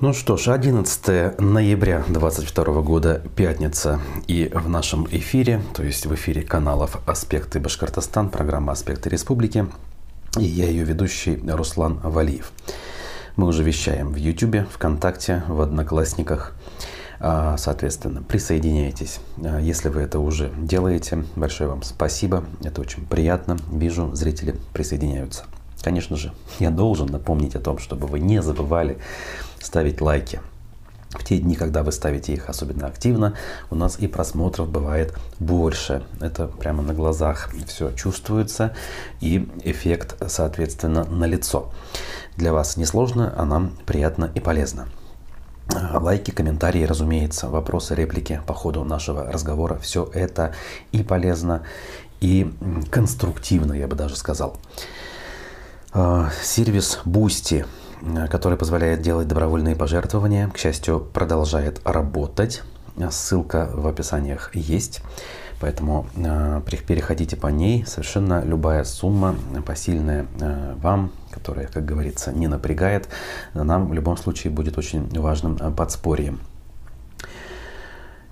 Ну что ж, 11 ноября 2022 года, пятница, и в нашем эфире, то есть в эфире каналов «Аспекты Башкортостан», программа «Аспекты Республики», и я ее ведущий Руслан Валиев. Мы уже вещаем в YouTube, ВКонтакте, в Одноклассниках, соответственно, присоединяйтесь. Если вы это уже делаете, большое вам спасибо, это очень приятно, вижу, зрители присоединяются. Конечно же, я должен напомнить о том, чтобы вы не забывали ставить лайки. В те дни, когда вы ставите их особенно активно, у нас и просмотров бывает больше. Это прямо на глазах все чувствуется, и эффект, соответственно, налицо. Для вас несложно, а нам приятно и полезно. Лайки, комментарии, разумеется, вопросы, реплики по ходу нашего разговора. Все это и полезно, и конструктивно, я бы даже сказал. Сервис Boosty, который позволяет делать добровольные пожертвования, к счастью, продолжает работать. Ссылка в описаниях есть, поэтому переходите по ней. Совершенно любая сумма, посильная вам, которая, как говорится, не напрягает, нам в любом случае будет очень важным подспорьем.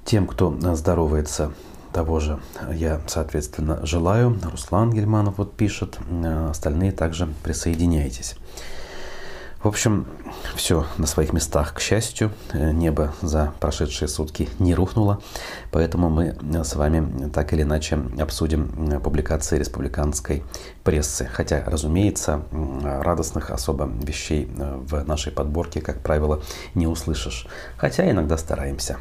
Тем, кто здоровается, того же я, соответственно, желаю. Руслан Гельманов вот пишет, остальные также присоединяйтесь. В общем, все на своих местах, к счастью. Небо за прошедшие сутки не рухнуло, поэтому мы с вами так или иначе обсудим публикации республиканской прессы. Хотя, разумеется, радостных особо вещей в нашей подборке, как правило, не услышишь. Хотя иногда стараемся.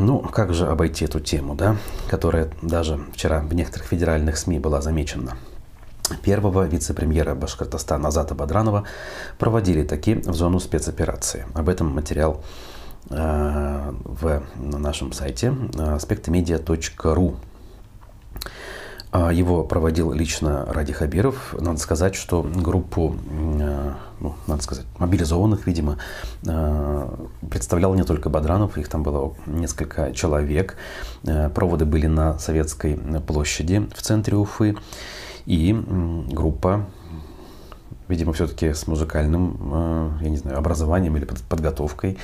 Ну, как же обойти эту тему, да, которая даже вчера в некоторых федеральных СМИ была замечена. Первого вице-премьера Башкортостана Назата Бадранова проводили таки в зону спецоперации. Об этом материал на нашем сайте aspectmedia.ru. Его проводил лично Радий Хабиров. Надо сказать, что группу мобилизованных, видимо, представлял не только Бадранов, их там было несколько человек. Проводы были на Советской площади в центре Уфы. И группа, видимо, все-таки с музыкальным, я не знаю, образованием или подготовкой,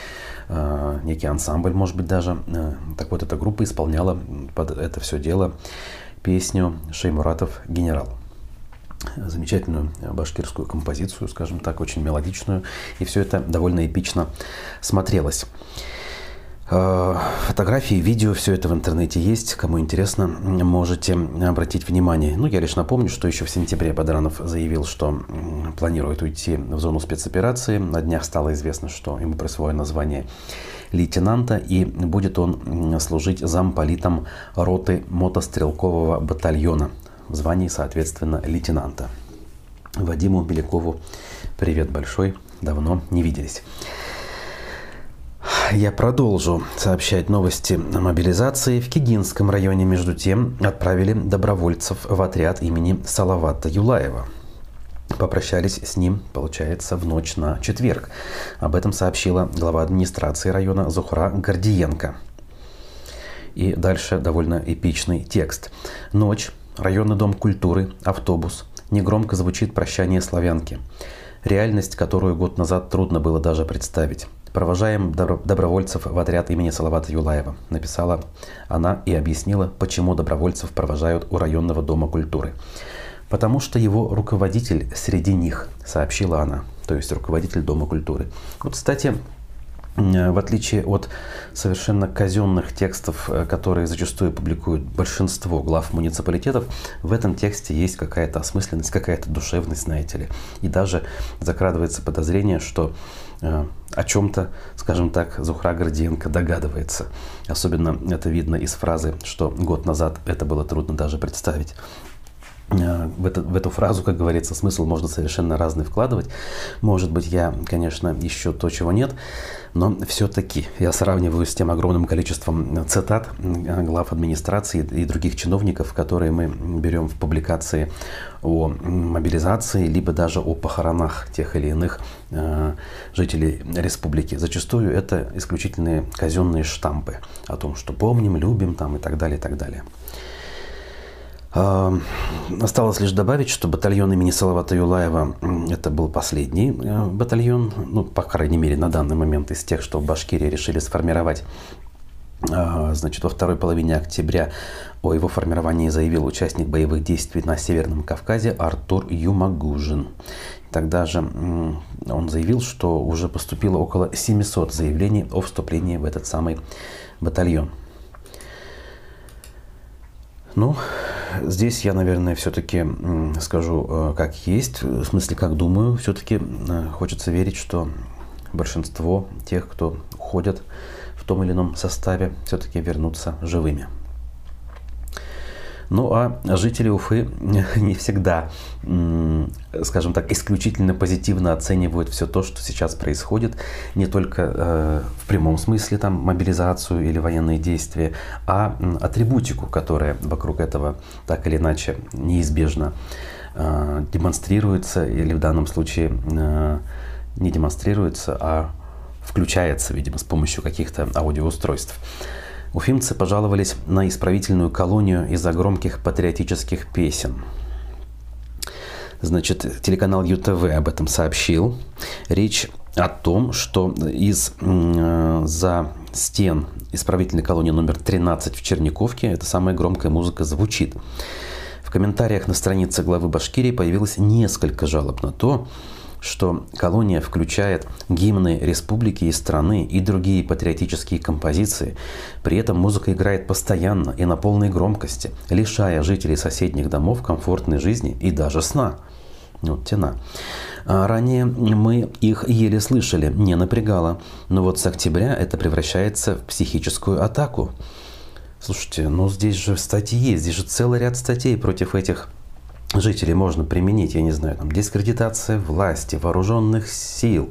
некий ансамбль, может быть, даже. Так вот, эта группа исполняла под это все дело песню Шеймуратов «Генерал». Замечательную башкирскую композицию, скажем так, очень мелодичную. И все это довольно эпично смотрелось. Фотографии, видео, все это в интернете есть. Кому интересно, можете обратить внимание. Ну, я лишь напомню, что еще в сентябре Бадранов заявил, что планирует уйти в зону спецоперации. На днях стало известно, что ему присвоено звание лейтенанта, и будет он служить замполитом роты мотострелкового батальона в звании, соответственно, лейтенанта. Вадиму Белякову привет большой, давно не виделись. Я продолжу сообщать новости о мобилизации. В Кигинском районе, между тем, отправили добровольцев в отряд имени Салавата Юлаева. Попрощались с ним, получается, в ночь на четверг. Об этом сообщила глава администрации района Зухра Гордиенко. И дальше довольно эпичный текст. Ночь. Районный дом культуры. Автобус. Негромко звучит прощание славянки. Реальность, которую год назад трудно было даже представить. «Провожаем добровольцев в отряд имени Салавата Юлаева», написала она и объяснила, почему добровольцев провожают у районного дома культуры. «Потому что его руководитель среди них», сообщила она, то есть руководитель Дома культуры. Вот, кстати, в отличие от совершенно казенных текстов, которые зачастую публикуют большинство глав муниципалитетов, в этом тексте есть какая-то осмысленность, какая-то душевность, знаете ли. И даже закрадывается подозрение, что о чем-то, скажем так, Зухра Гордиенко догадывается. Особенно это видно из фразы, что год назад это было трудно даже представить. В эту фразу, как говорится, смысл можно совершенно разный вкладывать. Может быть, я, конечно, ищу то, чего нет, но все-таки я сравниваю с тем огромным количеством цитат глав администрации и других чиновников, которые мы берем в публикации о мобилизации, либо даже о похоронах тех или иных жителей республики. Зачастую это исключительные казенные штампы о том, что помним, любим там, и так далее, и так далее. Осталось лишь добавить, что батальон имени Салавата Юлаева – это был последний батальон, ну, по крайней мере, на данный момент из тех, что в Башкирии решили сформировать. Значит, во второй половине октября о его формировании заявил участник боевых действий на Северном Кавказе Артур Юмагужин. Тогда же он заявил, что уже поступило около 700 заявлений о вступлении в этот самый батальон. Ну, здесь я, наверное, все-таки скажу как есть, в смысле как думаю, все-таки хочется верить, что большинство тех, кто уходят в том или ином составе, все-таки вернутся живыми. Ну, а жители Уфы не всегда, скажем так, исключительно позитивно оценивают все то, что сейчас происходит. Не только в прямом смысле, там, мобилизацию или военные действия, а атрибутику, которая вокруг этого так или иначе неизбежно демонстрируется, или в данном случае не демонстрируется, а включается, видимо, с помощью каких-то аудиоустройств. Уфимцы пожаловались на исправительную колонию из-за громких патриотических песен. Значит, телеканал ЮТВ об этом сообщил. Речь о том, что из-за стен исправительной колонии номер 13 в Черниковке эта самая громкая музыка звучит. В комментариях на странице главы Башкирии появилось несколько жалоб на то, что колония включает гимны республики и страны и другие патриотические композиции. При этом музыка играет постоянно и на полной громкости, лишая жителей соседних домов комфортной жизни и даже сна. Вот тена. Ранее мы их еле слышали, не напрягало. Но вот с октября это превращается в психическую атаку. Слушайте, ну здесь же статьи есть, здесь же целый ряд статей против этих жителей можно применить, я не знаю, там, дискредитация власти, вооруженных сил,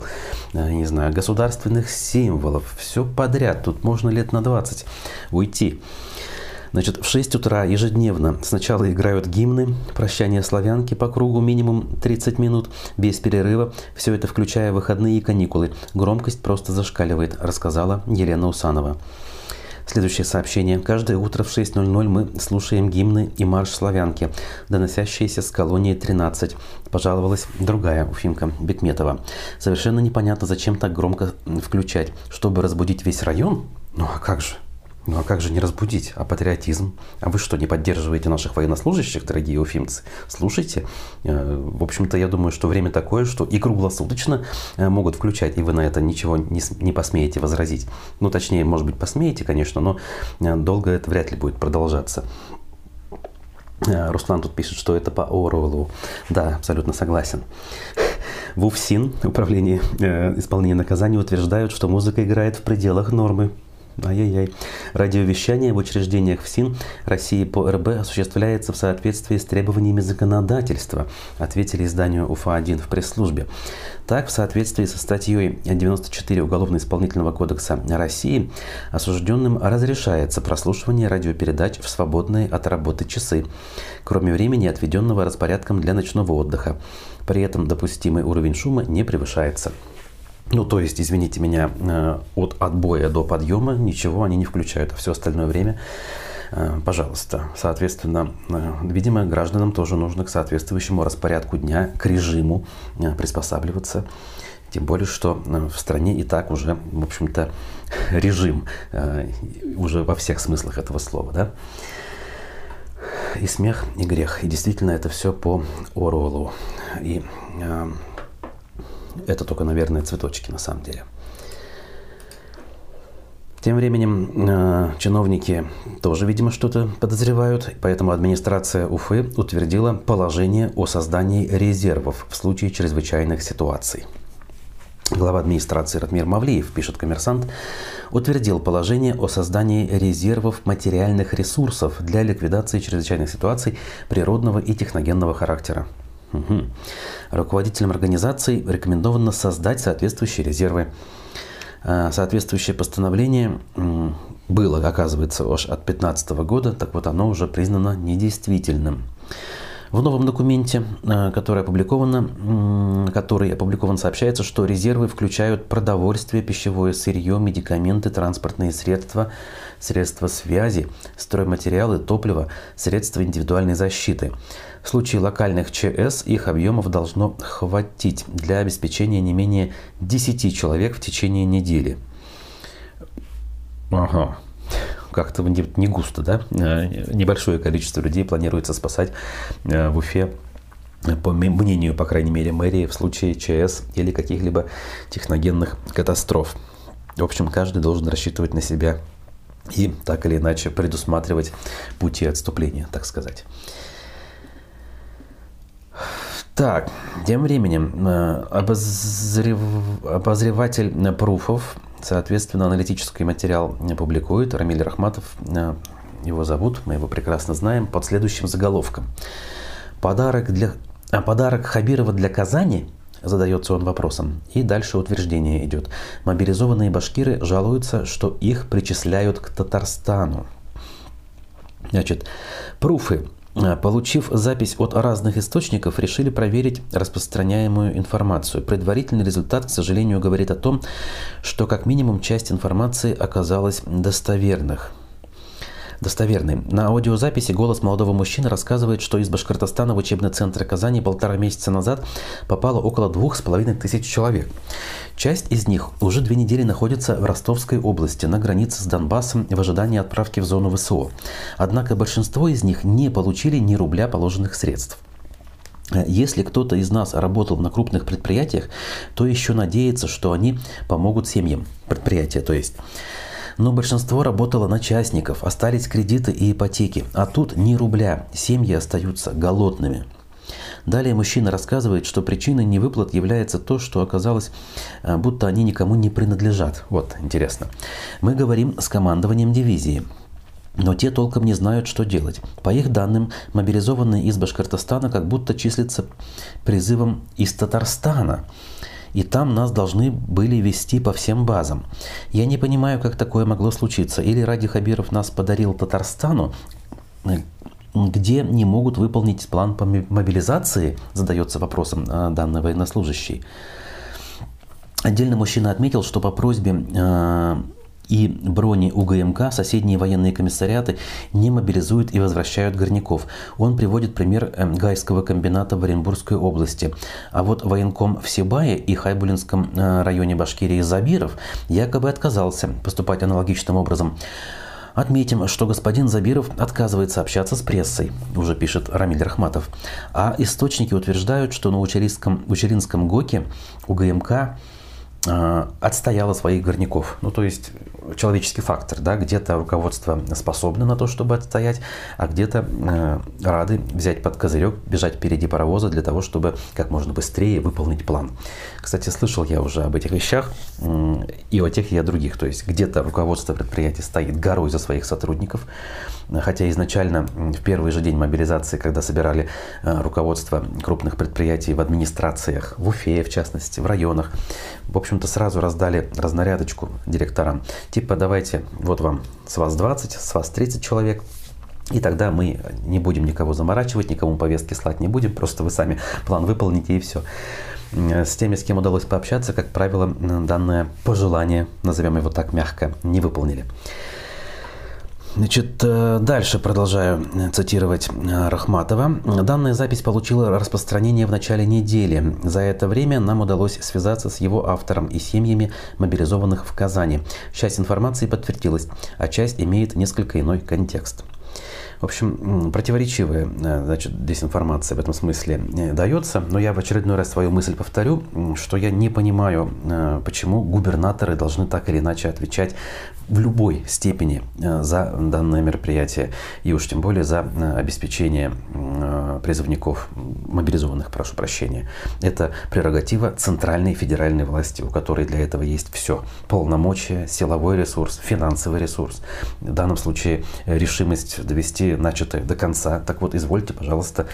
я не знаю, государственных символов, все подряд, тут можно лет на 20 уйти. Значит, в 6 утра ежедневно сначала играют гимны, прощание славянки по кругу минимум 30 минут, без перерыва, все это включая выходные и каникулы. Громкость просто зашкаливает, рассказала Елена Усанова. Следующее сообщение. Каждое утро в 6:00 мы слушаем гимны и марш славянки, доносящиеся с колонии 13. Пожаловалась другая уфимка Бекметова. Совершенно непонятно, зачем так громко включать. Чтобы разбудить весь район? Ну а как же? Ну а как же не разбудить? А патриотизм? А вы что, не поддерживаете наших военнослужащих, дорогие уфимцы? Слушайте. В общем-то, я думаю, что время такое, что и круглосуточно могут включать, и вы на это ничего не посмеете возразить. Ну, точнее, может быть, посмеете, конечно, но долго это вряд ли будет продолжаться. Руслан тут пишет, что это по Оруэллу. Да, абсолютно согласен. В УФСИН, Управление исполнения наказаний, утверждают, что музыка играет в пределах нормы. Ай-яй-яй. Радиовещание в учреждениях ФСИН России по РБ осуществляется в соответствии с требованиями законодательства, ответили изданию Уфа-1 в пресс-службе. Так, в соответствии со статьей 94 Уголовно-исполнительного кодекса России, осужденным разрешается прослушивание радиопередач в свободные от работы часы, кроме времени, отведенного распорядком для ночного отдыха. При этом допустимый уровень шума не превышается. Ну, то есть, извините меня, от отбоя до подъема ничего они не включают, а все остальное время, пожалуйста. Соответственно, видимо, гражданам тоже нужно к соответствующему распорядку дня, к режиму приспосабливаться. Тем более, что в стране и так уже, в общем-то, режим, уже во всех смыслах этого слова, да? И смех, и грех. И действительно, это все по Оруэллу. И... это только, наверное, цветочки на самом деле. Тем временем чиновники тоже, видимо, что-то подозревают, поэтому администрация Уфы утвердила положение о создании резервов в случае чрезвычайных ситуаций. Глава администрации Ратмир Мавлиев, пишет «Коммерсант», утвердил положение о создании резервов материальных ресурсов для ликвидации чрезвычайных ситуаций природного и техногенного характера. Угу. Руководителям организации рекомендовано создать соответствующие резервы. Соответствующее постановление было, оказывается, аж от 2015 года, так вот оно уже признано недействительным. В новом документе, который опубликован, сообщается, что резервы включают продовольствие, пищевое сырье, медикаменты, транспортные средства, средства связи, стройматериалы, топливо, средства индивидуальной защиты. В случае локальных ЧС их объемов должно хватить для обеспечения не менее 10 человек в течение недели. Ага. Как-то не густо, да? Небольшое количество людей планируется спасать в Уфе, по мнению, по крайней мере, мэрии, в случае ЧС или каких-либо техногенных катастроф. В общем, каждый должен рассчитывать на себя и так или иначе предусматривать пути отступления, так сказать. Так, тем временем обозреватель Пруфов, соответственно, аналитический материал публикует. Рамиль Рахматов, его зовут, мы его прекрасно знаем, под следующим заголовком. Подарок Хабирова для Казани? Задается он вопросом. И дальше утверждение идет. Мобилизованные башкиры жалуются, что их причисляют к Татарстану. Значит, Пруфы, получив запись от разных источников, решили проверить распространяемую информацию. Предварительный результат, к сожалению, говорит о том, что как минимум часть информации оказалась достоверной. На аудиозаписи голос молодого мужчины рассказывает, что из Башкортостана в учебный центр Казани 1,5 месяца назад попало около 2500 человек. Часть из них уже 2 недели находится в Ростовской области, на границе с Донбассом, в ожидании отправки в зону ВСО. Однако большинство из них не получили ни рубля положенных средств. Если кто-то из нас работал на крупных предприятиях, то еще надеется, что они помогут семьям. Предприятия, то есть. Но большинство работало на частников, остались кредиты и ипотеки. А тут ни рубля, семьи остаются голодными. Далее мужчина рассказывает, что причиной невыплат является то, что оказалось, будто они никому не принадлежат. Вот, интересно. Мы говорим с командованием дивизии, но те толком не знают, что делать. По их данным, мобилизованные из Башкортостана как будто числятся призывом из Татарстана. И там нас должны были вести по всем базам. Я не понимаю, как такое могло случиться. Или Радий Хабиров нас подарил Татарстану, где не могут выполнить план по мобилизации, задается вопросом данный военнослужащий. Отдельно мужчина отметил, что по просьбе и брони УГМК соседние военные комиссариаты не мобилизуют и возвращают горняков. Он приводит пример гайского комбината в Оренбургской области. А вот военком в Сибае и Хайбулинском районе Башкирии Забиров якобы отказался поступать аналогичным образом. Отметим, что господин Забиров отказывается общаться с прессой, уже пишет Рамиль Рахматов. А источники утверждают, что на Учеринском ГОКе УГМК отстояла своих горняков. Ну, то есть человеческий фактор, да, где-то руководство способно на то, чтобы отстоять, а где-то рады взять под козырек, бежать впереди паровоза для того, чтобы как можно быстрее выполнить план. Кстати, слышал я уже об этих вещах и о тех, и о других. То есть где-то руководство предприятия стоит горой за своих сотрудников, хотя изначально в первый же день мобилизации, когда собирали руководство крупных предприятий в администрациях, в Уфе, в частности, в районах, в общем-то, сразу раздали разнарядочку директорам. Типа, давайте, вот вам с вас 20, с вас 30 человек, и тогда мы не будем никого заморачивать, никому повестки слать не будем, просто вы сами план выполните и все. С теми, с кем удалось пообщаться, как правило, данное пожелание, назовем его так мягко, не выполнили. Значит, дальше продолжаю цитировать Рахматова. Данная запись получила распространение в начале недели. За это время нам удалось связаться с его автором и семьями мобилизованных в Казани. Часть информации подтвердилась, а часть имеет несколько иной контекст. В общем, противоречивая, значит, здесь информация в этом смысле дается, но я в очередной раз свою мысль повторю, что я не понимаю, почему губернаторы должны так или иначе отвечать в любой степени за данное мероприятие, и уж тем более за обеспечение призывников, мобилизованных, прошу прощения. Это прерогатива центральной федеральной власти, у которой для этого есть все. Полномочия, силовой ресурс, финансовый ресурс, в данном случае решимость довести вы начаты до конца. Так вот, извольте, пожалуйста,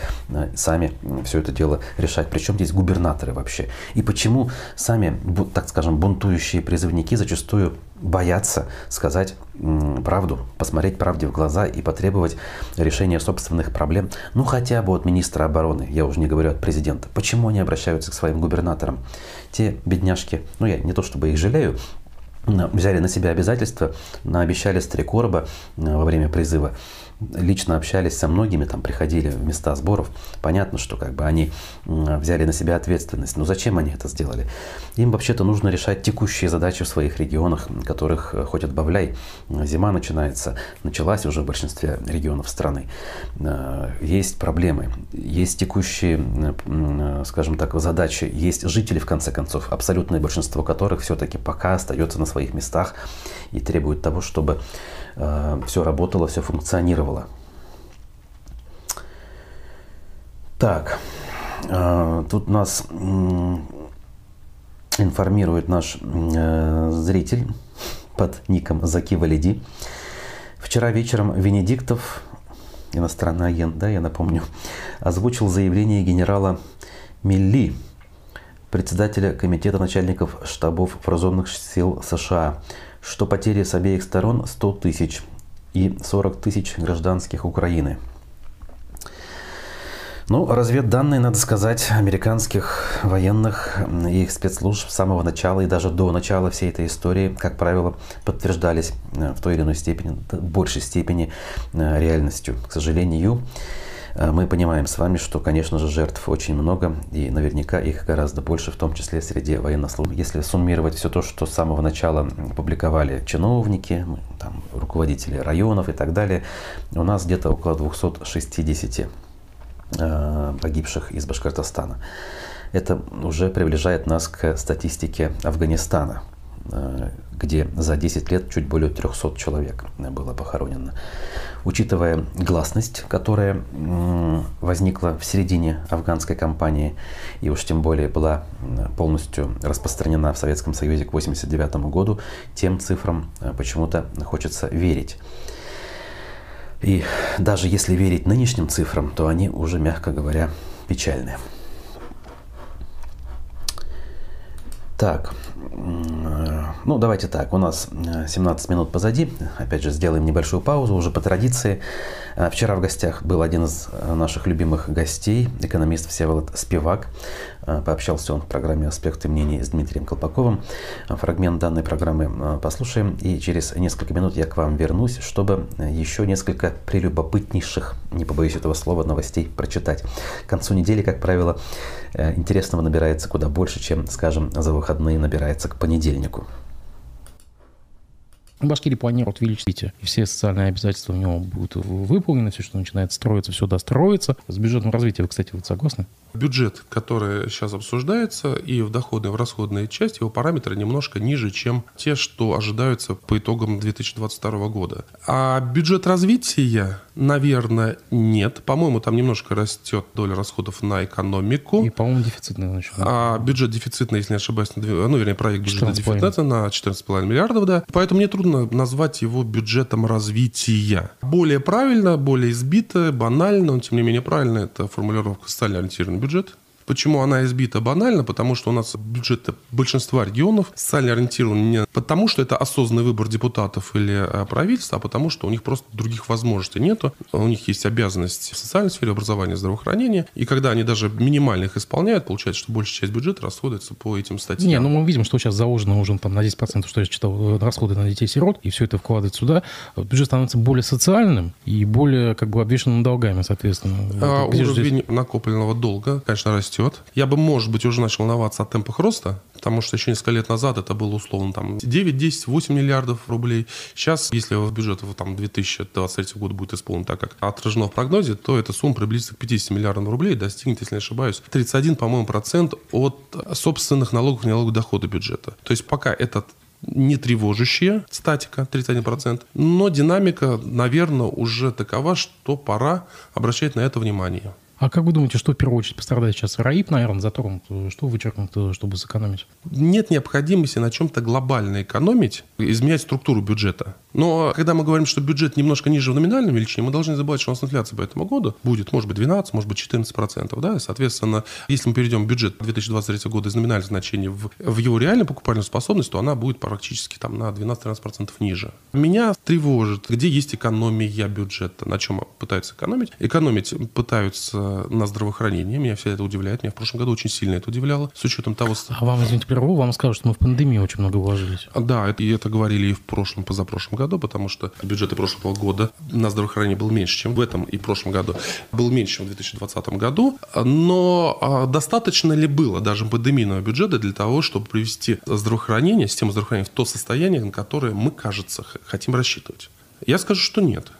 сами все это дело решать. Причем здесь губернаторы вообще? И почему сами, так скажем, бунтующие призывники зачастую боятся сказать правду, посмотреть правде в глаза и потребовать решения собственных проблем, ну хотя бы от министра обороны, я уже не говорю от президента. Почему они обращаются к своим губернаторам? Те бедняжки, ну я не то чтобы их жалею, взяли на себя обязательства, наобещали с 3 короба во время призыва, лично общались со многими, там приходили в места сборов. Понятно, что как бы они взяли на себя ответственность, но зачем они это сделали? Им вообще-то нужно решать текущие задачи в своих регионах, которых хоть отбавляй. Зима началась уже в большинстве регионов страны. Есть проблемы, есть текущие, скажем так, задачи, есть жители, в конце концов, абсолютное большинство которых все-таки пока остается на своих местах и требует того, чтобы все работало, все функционировало. Так, тут нас информирует наш зритель под ником Заки Валиди. Вчера вечером Венедиктов, иностранный агент, да, я напомню, озвучил заявление генерала Милли, председателя комитета начальников штабов вооруженных сил США, что потери с обеих сторон 100 тысяч. И 40 тысяч гражданских Украины. Ну, разведданные, надо сказать, американских военных и их спецслужб с самого начала и даже до начала всей этой истории, как правило, подтверждались в той или иной степени, в большей степени реальностью. К сожалению, мы понимаем с вами, что, конечно же, жертв очень много, и наверняка их гораздо больше, в том числе среди военнослужащих. Если суммировать все то, что с самого начала публиковали чиновники, там, руководители районов и так далее, у нас где-то около 260 погибших из Башкортостана. Это уже приближает нас к статистике Афганистана, где за 10 лет чуть более 300 человек было похоронено. Учитывая гласность, которая возникла в середине афганской кампании и уж тем более была полностью распространена в Советском Союзе к 1989 году, тем цифрам почему-то хочется верить. И даже если верить нынешним цифрам, то они уже, мягко говоря, печальны. Так, ну давайте так, у нас 17 минут позади, опять же сделаем небольшую паузу, уже по традиции. Вчера в гостях был один из наших любимых гостей, экономист Всеволод Спивак. Пообщался он в программе «Аспекты мнений» с Дмитрием Колпаковым. Фрагмент данной программы послушаем, и через несколько минут я к вам вернусь, чтобы еще несколько прелюбопытнейших, не побоюсь этого слова, новостей прочитать. К концу недели, как правило, интересного набирается куда больше, чем, скажем, за выходные набирается к понедельнику. Башкирия планирует увеличить, и все социальные обязательства у него будут выполнены, все, что начинает строиться, все достроится. С бюджетом развития вы, кстати, вот согласны? Бюджет, который сейчас обсуждается, и в доходной, и в расходной части, его параметры немножко ниже, чем те, что ожидаются по итогам 2022 года. А бюджет развития, наверное, нет. По-моему, там немножко растет доля расходов на экономику. И, по-моему, дефицитный он еще. А бюджет дефицитный, если не ошибаюсь, на 2, ну, вернее, проект бюджета дефицита на 14,5 миллиардов, да. Поэтому мне трудно назвать его бюджетом развития. Более правильно, более избито, банально, но тем не менее правильно, это формулировка социально ориентированного бюджет. Почему она избита банально? Потому что у нас бюджет большинства регионов социально ориентирован не потому, что это осознанный выбор депутатов или правительства, а потому, что у них просто других возможностей нету. У них есть обязанности в социальной сфере, образования, здравоохранения. И когда они даже минимальных исполняют, получается, что большая часть бюджета расходуется по этим статьям. Не, ну мы видим, что сейчас заложено уже там, на 10%, что я читал, расходы на детей-сирот, и все это вкладывает сюда. Бюджет становится более социальным и более как бы обвешенным долгами, соответственно. Уровень накопленного долга, конечно, растет. Я бы, может быть, уже начал волноваться о темпах роста, потому что еще несколько лет назад это было условно там 9, 10, 8 миллиардов рублей. Сейчас, если бюджет там 2023 год будет исполнен так, как отражено в прогнозе, то эта сумма приблизится к 50 миллиардам рублей, достигнет, если не ошибаюсь, 31, по-моему, процент от собственных налогов и налогов дохода бюджета. То есть пока этот не тревожащая статика, 31%, но динамика, наверное, уже такова, что пора обращать на это внимание. А как вы думаете, что в первую очередь пострадает сейчас? РАИП, наверное, затронут? Что вычеркнут, чтобы сэкономить? Нет необходимости на чем-то глобально экономить, изменять структуру бюджета. Но когда мы говорим, что бюджет немножко ниже в номинальном величине, мы должны не забывать, что у нас инфляция по этому году будет, может быть, 12, может быть, 14%. Да? И, соответственно, если мы перейдем бюджет 2023 года из номинальных значений в его реальную покупательную способность, то она будет практически там, на 12-13% ниже. Меня тревожит, где есть экономия бюджета, на чем пытаются экономить. Экономить пытаются на здравоохранение. Меня все это удивляет. Меня в прошлом году очень сильно это удивляло. С учетом того... А вам, извините, прерву, вам скажут, что мы в пандемию очень много вложились. Да, и это говорили и в прошлом, позапрошлом году, потому что бюджеты прошлого года на здравоохранение был меньше, чем в этом и прошлом году. Был меньше, чем в 2020 году. Но достаточно ли было даже пандемийного бюджета для того, чтобы привести здравоохранение, систему здравоохранения в то состояние, на которое мы, кажется, хотим рассчитывать? Я скажу, что нет.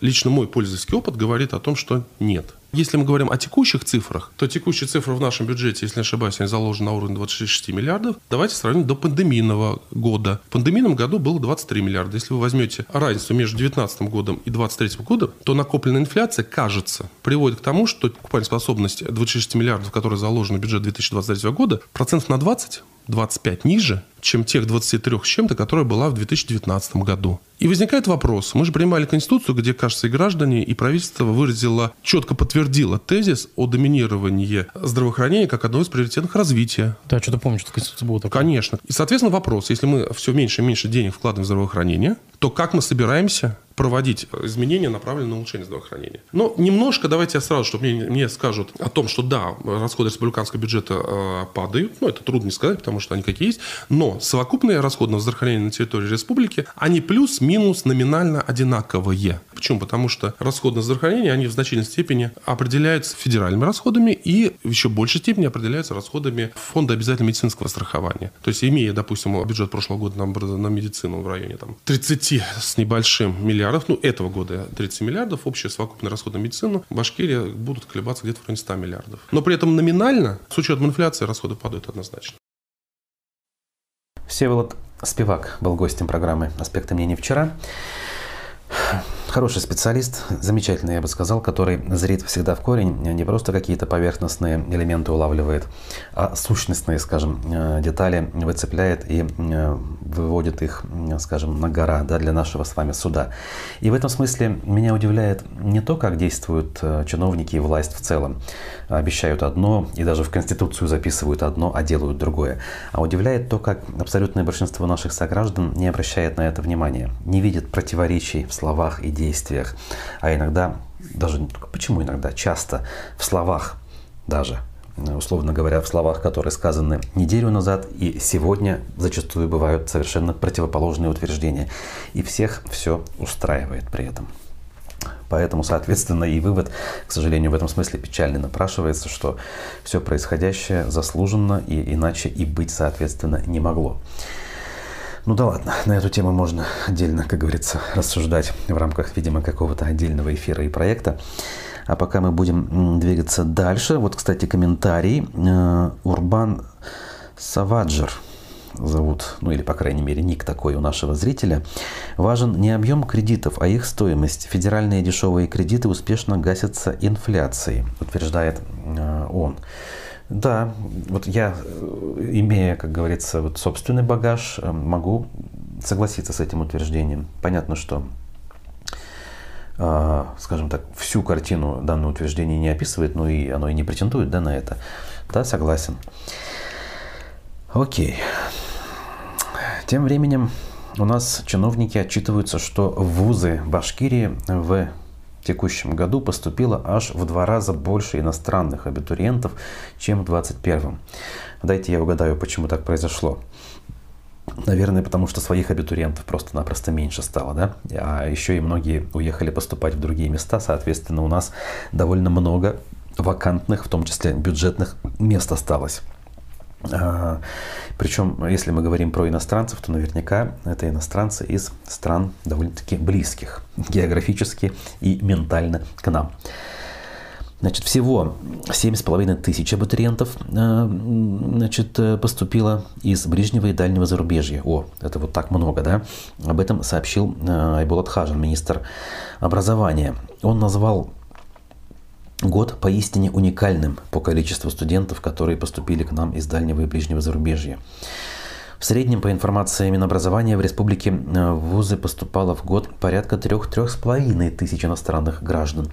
Лично мой пользовательский опыт говорит о том, что нет. Если мы говорим о текущих цифрах, то текущие цифры в нашем бюджете, если не ошибаюсь, они заложены на уровне 26 миллиардов. Давайте сравним до пандемийного года. В пандемийном году было 23 миллиарда. Если вы возьмете разницу между 2019 годом и 2023 годом, то накопленная инфляция, кажется, приводит к тому, что покупательная способность 26 миллиардов, которая заложена в бюджет 2023 года, процентов на 20-25 ниже, чем тех 23 с чем-то, которая была в 2019 году. И возникает вопрос. Мы же принимали Конституцию, где, кажется, и граждане, и правительство выразило, четко подтвердило тезис о доминировании здравоохранения как одного из приоритетных развития. Да, что-то помню, что Конституция была такая. Конечно. И, соответственно, вопрос. Если мы все меньше и меньше денег вкладываем в здравоохранение, то как мы собираемся проводить изменения, направленные на улучшение здравоохранения? Но немножко, давайте я сразу, чтобы мне скажут о том, что да, расходы республиканского бюджета падают. Ну, это трудно сказать, потому что они какие есть. Но совокупные расходы на здравоохранение на территории республики, они плюс-минус номинально одинаковые. Почему? Потому что расходы на здравоохранение, они в значительной степени определяются федеральными расходами и в еще большей степени определяются расходами фонда обязательного медицинского страхования. То есть, имея, допустим, бюджет прошлого года на медицину в районе там, 30 с небольшим миллиардов, ну, этого года 30 миллиардов, общие совокупные расходы на медицину в Башкирии будут колебаться где-то в районе 100 миллиардов. Но при этом номинально, с учетом инфляции, расходы падают однозначно. Всеволод Спивак был гостем программы «Аспекты мнений вчера». Хороший специалист, замечательный, я бы сказал, который зрит всегда в корень, не просто какие-то поверхностные элементы улавливает, а сущностные, скажем, детали выцепляет и выводит их, скажем, на гора, да, для нашего с вами суда. И в этом смысле меня удивляет не то, как действуют чиновники и власть в целом. Обещают одно и даже в Конституцию записывают одно, а делают другое. А удивляет то, как абсолютное большинство наших сограждан не обращает на это внимания, не видит противоречий в словах и действиях, а иногда, даже почему иногда, часто в словах даже, условно говоря, в словах, которые сказаны неделю назад и сегодня, зачастую бывают совершенно противоположные утверждения. И всех все устраивает при этом. Поэтому, соответственно, и вывод, к сожалению, в этом смысле печально напрашивается, что все происходящее заслуженно и иначе и быть, соответственно, не могло. Ну да ладно, на эту тему можно отдельно, как говорится, рассуждать в рамках, видимо, какого-то отдельного эфира и проекта. А пока мы будем двигаться дальше. Вот, кстати, комментарий. Урбан Саваджер зовут, ну или, по крайней мере, ник такой у нашего зрителя. Важен не объем кредитов, а их стоимость. Федеральные дешевые кредиты успешно гасятся инфляцией, утверждает он. Да, вот я, имея, как говорится, вот собственный багаж, могу согласиться с этим утверждением. Понятно, что, скажем так, всю картину данное утверждение не описывает, но и оно и не претендует, да, на это. Да, согласен. Окей. Тем временем у нас чиновники отчитываются, что в вузы Башкирии в текущем году поступило аж в 2 раза больше иностранных абитуриентов, чем в 2021. Дайте я угадаю, почему так произошло. Наверное, потому что своих абитуриентов просто-напросто меньше стало, да? А еще и многие уехали поступать в другие места, соответственно, у нас довольно много вакантных, в том числе бюджетных мест осталось. Причем, если мы говорим про иностранцев, то наверняка это иностранцы из стран довольно-таки близких географически и ментально к нам. Значит, всего 7,5 тысяч абитуриентов, значит, поступило из ближнего и дальнего зарубежья. О, это вот так много, да? Об этом сообщил Айбулат Хажин, министр образования. Он назвал Год поистине уникальным по количеству студентов, которые поступили к нам из дальнего и ближнего зарубежья. В среднем, по информации Минобразования, в республике в вузы поступало в год порядка 3-3,5 тысяч иностранных граждан.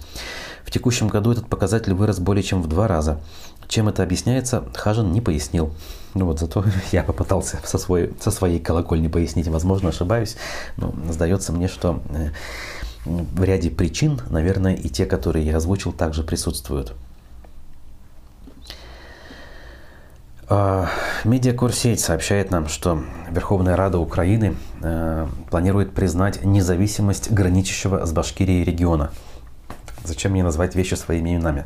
В текущем году этот показатель вырос более чем в 2 раза. Чем это объясняется, Хажин не пояснил. Ну вот, зато я попытался со своей колокольни пояснить. Возможно, ошибаюсь, но сдается мне, что в ряде причин, наверное, и те, которые я озвучил, также присутствуют. Медиакорсеть сообщает нам, что Верховная Рада Украины планирует признать независимость граничащего с Башкирией региона. Зачем мне назвать вещи своими именами?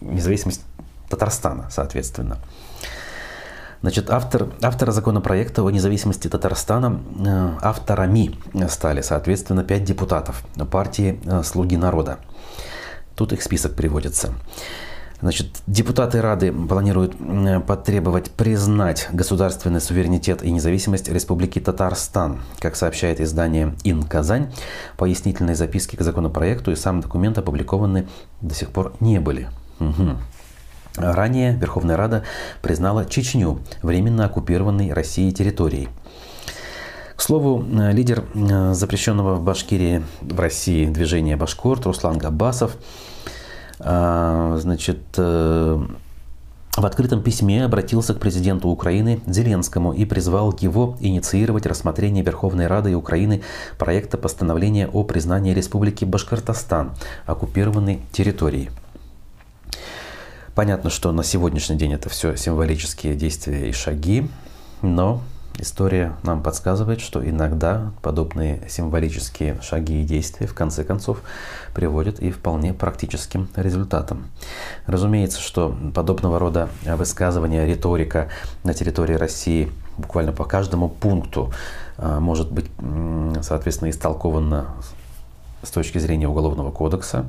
Независимость Татарстана, соответственно. Значит, автора законопроекта о независимости Татарстана авторами стали, соответственно, 5 депутатов партии «Слуги народа». Тут их список приводится. Значит, депутаты Рады планируют потребовать признать государственный суверенитет и независимость Республики Татарстан. Как сообщает издание «Ин Казань», пояснительные записки к законопроекту и сам документ опубликованы до сих пор не были. Угу. Ранее Верховная Рада признала Чечню временно оккупированной Россией территорией. К слову, лидер запрещенного в Башкирии в России движения «Башкорт» Руслан Габбасов, значит, в открытом письме обратился к президенту Украины Зеленскому и призвал его инициировать рассмотрение Верховной Рады Украины проекта постановления о признании Республики Башкортостан оккупированной территорией. Понятно, что на сегодняшний день это все символические действия и шаги, но история нам подсказывает, что иногда подобные символические шаги и действия в конце концов приводят и вполне практическим результатам. Разумеется, что подобного рода высказывания, риторика на территории России буквально по каждому пункту может быть, соответственно, истолкована с точки зрения Уголовного кодекса.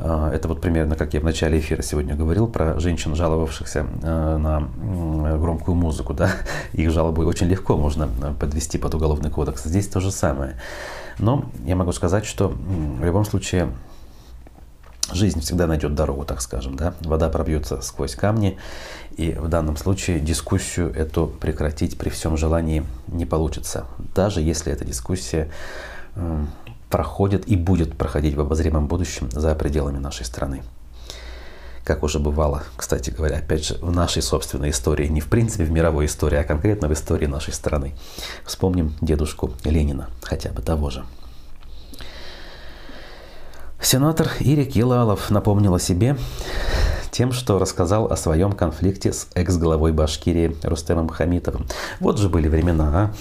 Это вот примерно, как я в начале эфира сегодня говорил, про женщин, жаловавшихся на громкую музыку. Да? Их жалобы очень легко можно подвести под Уголовный кодекс. Здесь то же самое. Но я могу сказать, что в любом случае жизнь всегда найдет дорогу, так скажем. Да? Вода пробьется сквозь камни. И в данном случае дискуссию эту прекратить при всем желании не получится. Даже если эта дискуссия проходит и будет проходить в обозримом будущем за пределами нашей страны. Как уже бывало, кстати говоря, опять же, в нашей собственной истории, не в принципе в мировой истории, а конкретно в истории нашей страны. Вспомним дедушку Ленина, хотя бы того же. Сенатор Ирек Ялалов напомнил о себе тем, что рассказал о своем конфликте с экс-главой Башкирии Рустемом Хамитовым. Вот же были времена,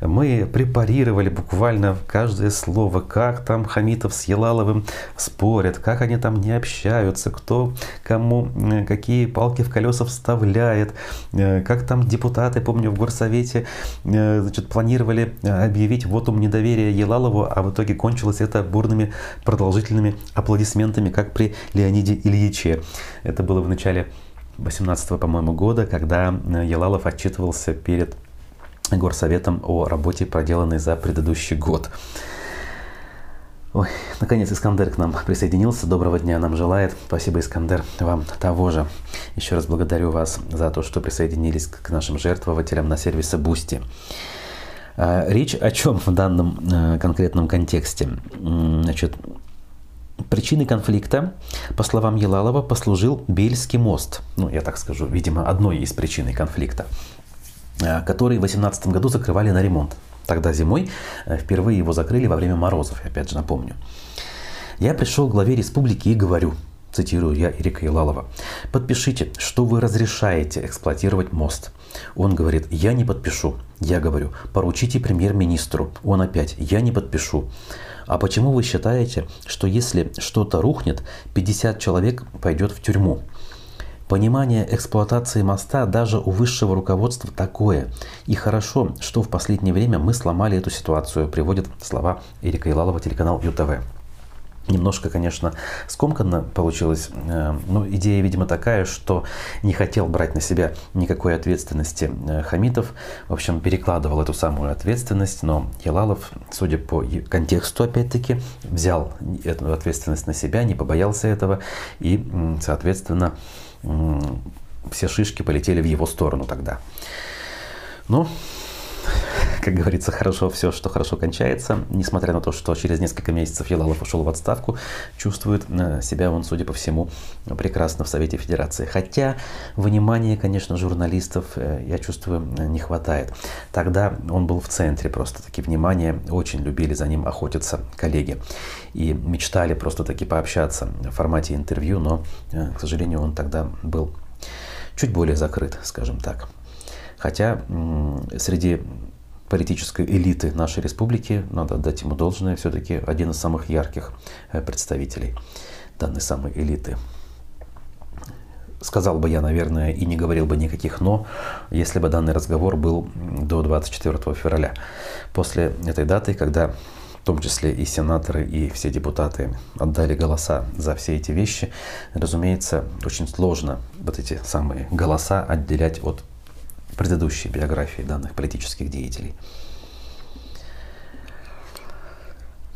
а? Мы препарировали буквально каждое слово, как там Хамитов с Ялаловым спорят, как они там не общаются, кто кому какие палки в колеса вставляет, как там депутаты, помню, в горсовете, значит, планировали объявить вотум недоверия Ялалову, а в итоге кончилось это бурными продолжительными аплодисментами, как при Леониде Ильиче. Это было в начале 18-го, по-моему, года, когда Ялалов отчитывался перед горсоветом о работе, проделанной за предыдущий год. Ой, наконец Искандер к нам присоединился. Доброго дня нам желает. Спасибо, Искандер, вам того же. Еще раз благодарю вас за то, что присоединились к нашим жертвователям на сервисе Boosty. Речь о чем в данном конкретном контексте? Значит, причиной конфликта, по словам Ялалова, послужил Бельский мост. Ну, я так скажу, видимо, одной из причин конфликта, который в 2018 году закрывали на ремонт. Тогда зимой впервые его закрыли во время морозов, опять же напомню. «Я пришел к главе республики и говорю, цитирую я Ирека Ялалова, подпишите, что вы разрешаете эксплуатировать мост. Он говорит, я не подпишу. Я говорю, поручите премьер-министру. Он опять, я не подпишу. А почему вы считаете, что если что-то рухнет, 50 человек пойдет в тюрьму? Понимание эксплуатации моста даже у высшего руководства такое. И хорошо, что в последнее время мы сломали эту ситуацию», приводит слова Ирека Ялалова телеканал ЮТВ. Немножко, конечно, скомканно получилось, но идея, видимо, такая, что не хотел брать на себя никакой ответственности Хамитов, в общем, перекладывал эту самую ответственность, но Ялалов, судя по контексту, опять-таки, взял эту ответственность на себя, не побоялся этого, и, соответственно, все шишки полетели в его сторону тогда. Ну, как говорится, хорошо все, что хорошо кончается. Несмотря на то, что через несколько месяцев Ялалов ушел в отставку, чувствует себя он, судя по всему, прекрасно в Совете Федерации. Хотя внимания, конечно, журналистов, я чувствую, не хватает. Тогда он был в центре просто-таки внимания, очень любили за ним охотиться коллеги. И мечтали просто-таки пообщаться в формате интервью, но, к сожалению, он тогда был чуть более закрыт, скажем так. Хотя среди политической элиты нашей республики, надо отдать ему должное, все-таки один из самых ярких представителей данной самой элиты. Сказал бы я, наверное, и не говорил бы никаких «но», если бы данный разговор был до 24 февраля. После этой даты, когда в том числе и сенаторы, и все депутаты отдали голоса за все эти вещи, разумеется, очень сложно вот эти самые голоса отделять от предыдущей биографии данных политических деятелей.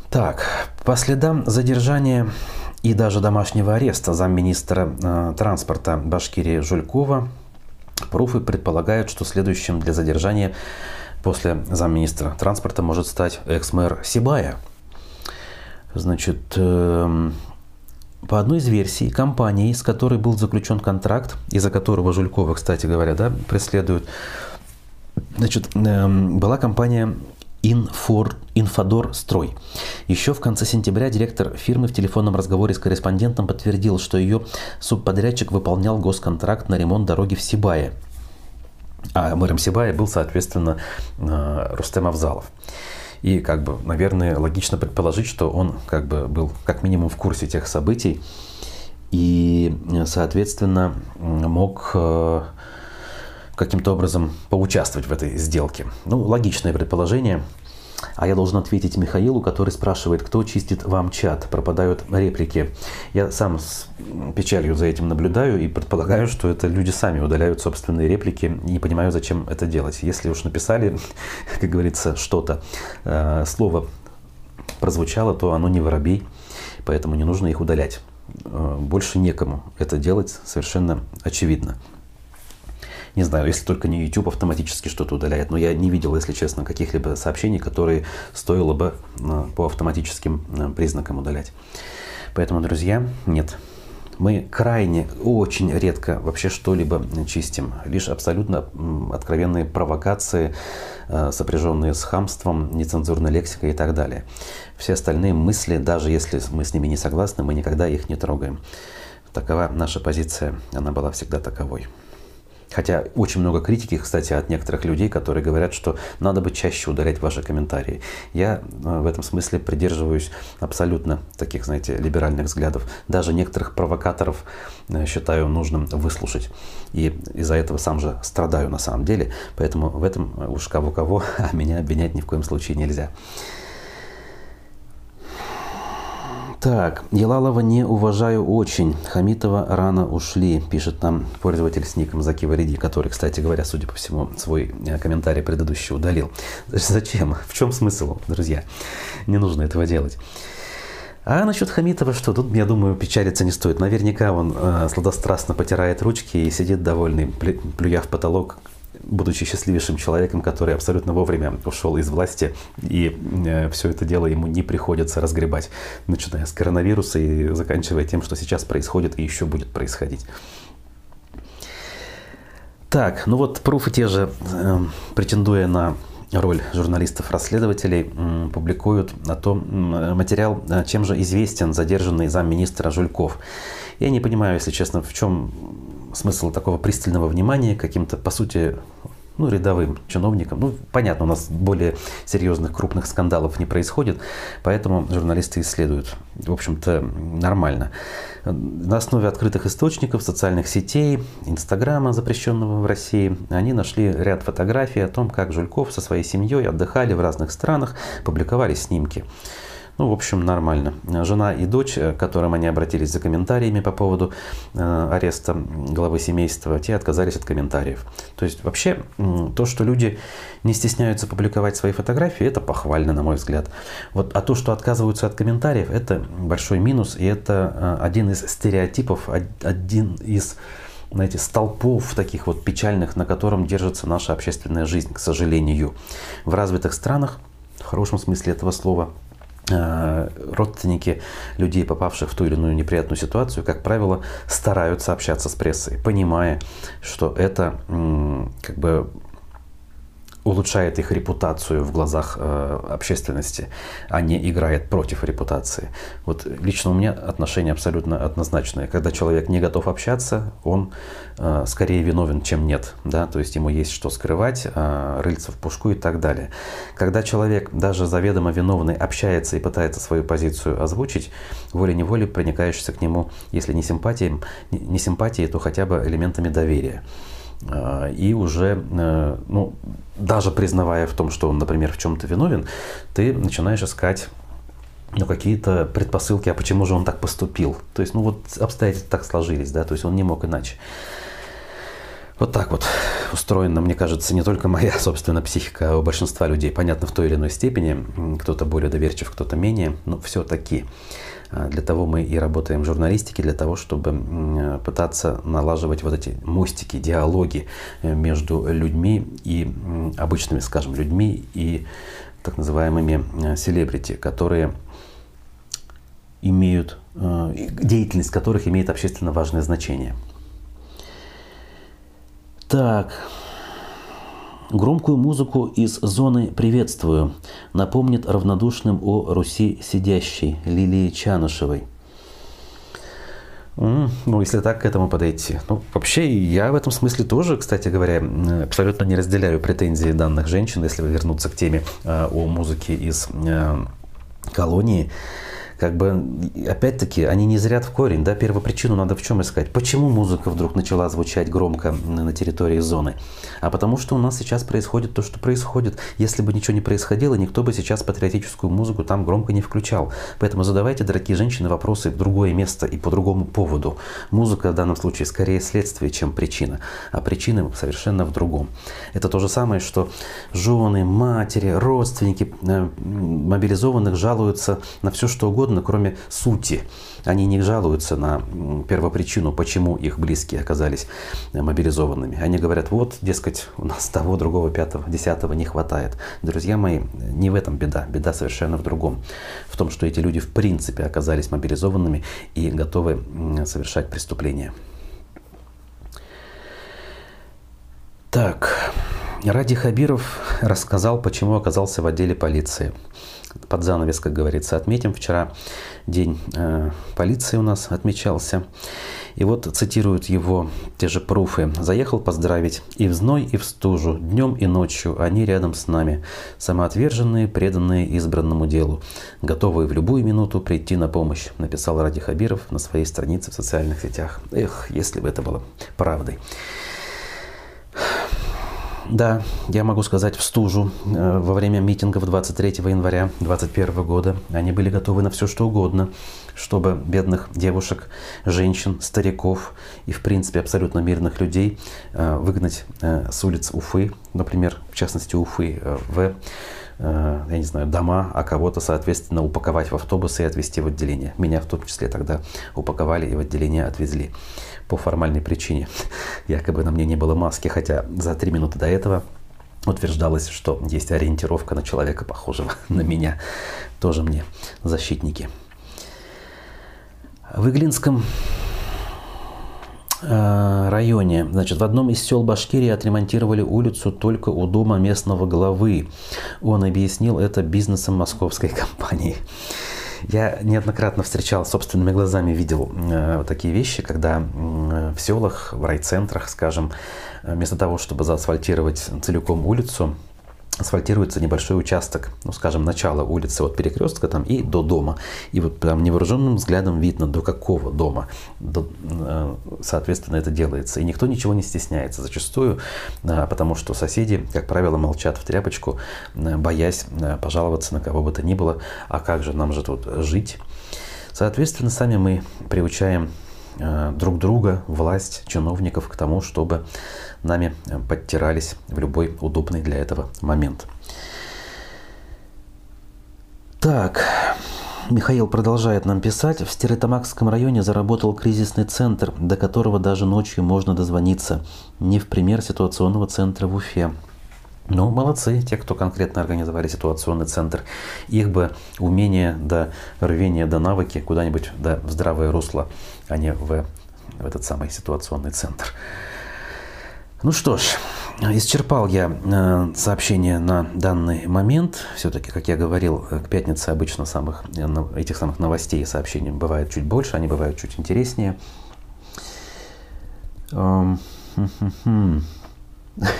Так, по следам задержания и даже домашнего ареста замминистра транспорта Башкирии Жулькова, пруфы предполагают, что следующим для задержания после замминистра транспорта может стать экс-мэр Сибая. Значит, по одной из версий, компанией, с которой был заключен контракт, из-за которого Жулькова, кстати говоря, да, преследуют, значит, была компания «Инфодорстрой». Еще в конце сентября директор фирмы в телефонном разговоре с корреспондентом подтвердил, что ее субподрядчик выполнял госконтракт на ремонт дороги в Сибае. А мэром Сибая был, соответственно, Рустем Авзалов. И, как бы, наверное, логично предположить, что он, как бы, был как минимум в курсе тех событий и, соответственно, мог каким-то образом поучаствовать в этой сделке. Ну, логичное предположение. А я должен ответить Михаилу, который спрашивает, кто чистит вам чат. Пропадают реплики. Я сам с печалью за этим наблюдаю и предполагаю, что это люди сами удаляют собственные реплики. Не понимаю, зачем это делать. Если уж написали, как говорится, что-то, слово прозвучало, то оно не воробей, поэтому не нужно их удалять. Больше некому это делать, совершенно очевидно. Не знаю, если только не YouTube автоматически что-то удаляет, но я не видел, если честно, каких-либо сообщений, которые стоило бы по автоматическим признакам удалять. Поэтому, друзья, нет. Мы крайне, очень редко вообще что-либо чистим. Лишь абсолютно откровенные провокации, сопряженные с хамством, нецензурной лексикой и так далее. Все остальные мысли, даже если мы с ними не согласны, мы никогда их не трогаем. Такова наша позиция, она была всегда таковой. Хотя очень много критики, кстати, от некоторых людей, которые говорят, что надо бы чаще удалять ваши комментарии. Я в этом смысле придерживаюсь абсолютно таких, знаете, либеральных взглядов. Даже некоторых провокаторов считаю нужным выслушать. И из-за этого сам же страдаю на самом деле. Поэтому в этом уж кого-кого, а меня обвинять ни в коем случае нельзя. Так, Ялалова не уважаю очень. Хамитова рано ушли, пишет нам пользователь с ником Закива Реди, который, кстати говоря, судя по всему, свой комментарий предыдущий удалил. Зачем? В чем смысл, друзья? Не нужно этого делать. А насчет Хамитова что? Тут, я думаю, печалиться не стоит. Наверняка он сладострастно потирает ручки и сидит довольный, плюя в потолок, будучи счастливейшим человеком, который абсолютно вовремя ушел из власти, и все это дело ему не приходится разгребать, начиная с коронавируса и заканчивая тем, что сейчас происходит и еще будет происходить. Так, ну вот пруфы те же, претендуя на роль журналистов-расследователей, публикуют о том материал, чем же известен задержанный замминистра Жульков. Я не понимаю, если честно, в чем смысл такого пристального внимания каким-то, по сути, ну, рядовым чиновникам. Ну, понятно, у нас более серьезных крупных скандалов не происходит, поэтому журналисты исследуют, в общем-то, нормально. На основе открытых источников, социальных сетей, Инстаграма, запрещенного в России, они нашли ряд фотографий о том, как Жульков со своей семьей отдыхали в разных странах, публиковали снимки. Ну, в общем, нормально. Жена и дочь, к которым они обратились за комментариями по поводу ареста главы семейства, те отказались от комментариев. То есть вообще то, что люди не стесняются публиковать свои фотографии, это похвально, на мой взгляд. Вот, а то, что отказываются от комментариев, это большой минус, и это один из стереотипов, один из, знаете, столпов таких вот печальных, на котором держится наша общественная жизнь, к сожалению. В развитых странах, в хорошем смысле этого слова, родственники людей, попавших в ту или иную неприятную ситуацию, как правило, стараются общаться с прессой, понимая, что это как бы улучшает их репутацию в глазах общественности, а не играет против репутации. Вот лично у меня отношение абсолютно однозначное. Когда человек не готов общаться, он скорее виновен, чем нет. Да? То есть ему есть что скрывать, рыльца в пушку и так далее. Когда человек, даже заведомо виновный, общается и пытается свою позицию озвучить, волей-неволей проникаешься к нему, если не симпатией, то хотя бы элементами доверия. И уже, ну, даже признавая в том, что он, например, в чем-то виновен, ты начинаешь искать, ну, какие-то предпосылки, а почему же он так поступил. То есть, ну, вот обстоятельства так сложились, да, то есть он не мог иначе. Вот так вот устроена, мне кажется, не только моя, собственно, психика, а у большинства людей, понятно, в той или иной степени, кто-то более доверчив, кто-то менее, но все-таки. Для того мы и работаем в журналистике, для того, чтобы пытаться налаживать вот эти мостики, диалоги между людьми и обычными, скажем, людьми и так называемыми селебрити, которые имеют, деятельность которых имеет общественно важное значение. Так. Громкую музыку из зоны «Приветствую» напомнит равнодушным о Руси сидящей Лилии Чанышевой. Ну, если так к этому подойти. Ну, вообще, я в этом смысле тоже, кстати говоря, абсолютно не разделяю претензии данных женщин, если вернуться к теме о музыке из колонии. Как бы, опять-таки, они не зрят в корень, да, первопричину надо в чем искать. Почему музыка вдруг начала звучать громко на территории зоны? А потому что у нас сейчас происходит то, что происходит. Если бы ничего не происходило, никто бы сейчас патриотическую музыку там громко не включал. Поэтому задавайте, дорогие женщины, вопросы в другое место и по другому поводу. Музыка в данном случае скорее следствие, чем причина. А причины совершенно в другом. Это то же самое, что жены, матери, родственники мобилизованных жалуются на все, что угодно, кроме сути. Они не жалуются на первопричину, почему их близкие оказались мобилизованными. Они говорят, вот, дескать, у нас того, другого, пятого, десятого не хватает. Друзья мои, не в этом беда. Беда совершенно в другом. В том, что эти люди в принципе оказались мобилизованными и готовы совершать преступления. Так. Радий Хабиров рассказал, почему оказался в отделе полиции. Под занавес, как говорится, отметим. Вчера день полиции у нас отмечался. И вот цитируют его те же пруфы. «Заехал поздравить и в зной, и в стужу, днем и ночью. Они рядом с нами. Самоотверженные, преданные избранному делу. Готовые в любую минуту прийти на помощь», написал Радий Хабиров на своей странице в социальных сетях. Эх, если бы это было правдой. Да, я могу сказать, в стужу во время митингов 23 января 2021 года они были готовы на все, что угодно, чтобы бедных девушек, женщин, стариков и, в принципе, абсолютно мирных людей выгнать с улиц Уфы, например, в частности Уфы, в, я не знаю, дома, а кого-то, соответственно, упаковать в автобус и отвезти в отделение. Меня в том числе тогда упаковали и в отделение отвезли. По формальной причине. Якобы на мне не было маски, хотя за 3 минуты до этого утверждалось, что есть ориентировка на человека, похожего на меня. Тоже мне защитники. В Иглинском районе, значит, в одном из сел Башкирии отремонтировали улицу только у дома местного главы. Он объяснил это бизнесом московской компании. Я неоднократно встречал, собственными глазами видел такие вещи, когда в селах, в райцентрах, скажем, вместо того, чтобы заасфальтировать целиком улицу, асфальтируется небольшой участок, ну, скажем, начало улицы от перекрестка там и до дома. И вот прям невооруженным взглядом видно, до какого дома, соответственно, это делается. И никто ничего не стесняется зачастую, потому что соседи, как правило, молчат в тряпочку, боясь пожаловаться на кого бы то ни было. А как же, нам же тут жить? Соответственно, сами мы приучаем друг друга, власть, чиновников к тому, чтобы нами подтирались в любой удобный для этого момент. Так, Михаил продолжает нам писать. В Стерлитамакском районе заработал кризисный центр, до которого даже ночью можно дозвониться. Не в пример ситуационного центра в Уфе. Ну, молодцы те, кто конкретно организовали ситуационный центр. Их бы умение до рвения, до навыки куда-нибудь в здравое русло, а не в этот самый ситуационный центр. Ну что ж, исчерпал я сообщение на данный момент. Все-таки, как я говорил, к пятнице обычно этих самых новостей и сообщений бывает чуть больше, они бывают чуть интереснее.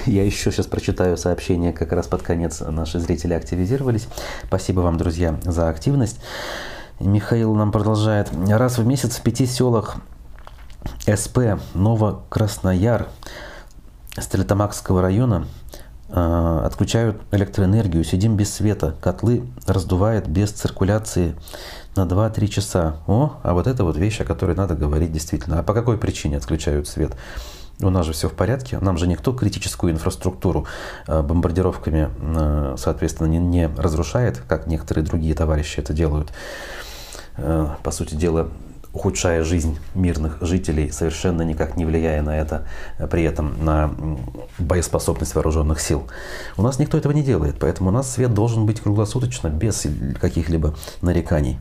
Я еще сейчас прочитаю сообщения, как раз под конец наши зрители активизировались. Спасибо вам, друзья, за активность. Михаил нам продолжает. Раз в месяц в 5 селах СП Новокраснояр Стерлитамакского района отключают электроэнергию. Сидим без света. Котлы раздувает без циркуляции на 2-3 часа. А вот это вот вещь, о которой надо говорить действительно. А по какой причине отключают свет? У нас же все в порядке, нам же никто критическую инфраструктуру бомбардировками, соответственно, не разрушает, как некоторые другие товарищи это делают, по сути дела, ухудшая жизнь мирных жителей, совершенно никак не влияя на это, при этом на боеспособность вооруженных сил. У нас никто этого не делает, поэтому у нас свет должен быть круглосуточно, без каких-либо нареканий.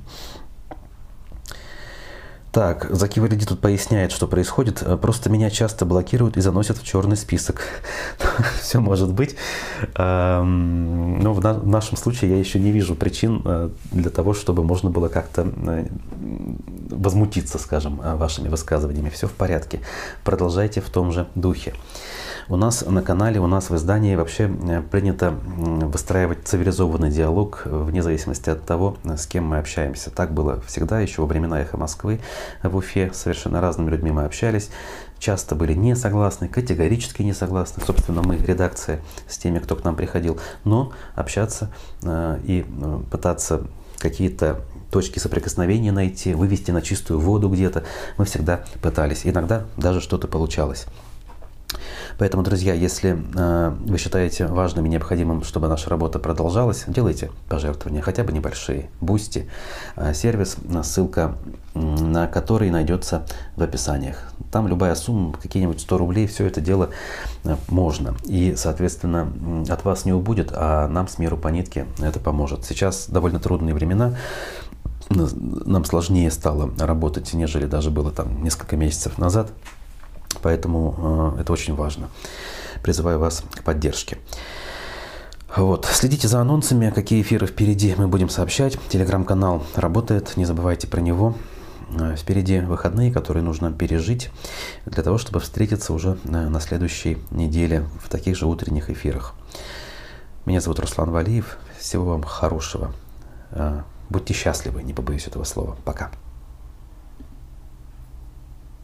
Так, Закивалиди тут поясняет, что происходит. Просто меня часто блокируют и заносят в черный список. Все может быть. Но в нашем случае я еще не вижу причин для того, чтобы можно было как-то возмутиться, скажем, вашими высказываниями. Все в порядке. Продолжайте в том же духе. У нас на канале, у нас в издании вообще принято выстраивать цивилизованный диалог вне зависимости от того, с кем мы общаемся. Так было всегда, еще во времена эхо Москвы в Уфе. Совершенно разными людьми мы общались. Часто были не согласны, категорически не согласны. Собственно, мы, редакция, с теми, кто к нам приходил. Но общаться и пытаться какие-то точки соприкосновения найти, вывести на чистую воду где-то, мы всегда пытались. Иногда даже что-то получалось. Поэтому, друзья, если вы считаете важным и необходимым, чтобы наша работа продолжалась, делайте пожертвования, хотя бы небольшие. Boosty, сервис, ссылка на который найдется в описаниях. Там любая сумма, какие-нибудь 100 рублей, все это дело можно. И, соответственно, от вас не убудет, а нам с миру по нитке это поможет. Сейчас довольно трудные времена. Нам сложнее стало работать, нежели даже было там несколько месяцев назад. Поэтому это очень важно. Призываю вас к поддержке. Вот. Следите за анонсами, какие эфиры впереди мы будем сообщать. Телеграм-канал работает, не забывайте про него. Впереди выходные, которые нужно пережить, для того, чтобы встретиться уже на следующей неделе в таких же утренних эфирах. Меня зовут Руслан Валиев. Всего вам хорошего. Будьте счастливы, не побоюсь этого слова. Пока.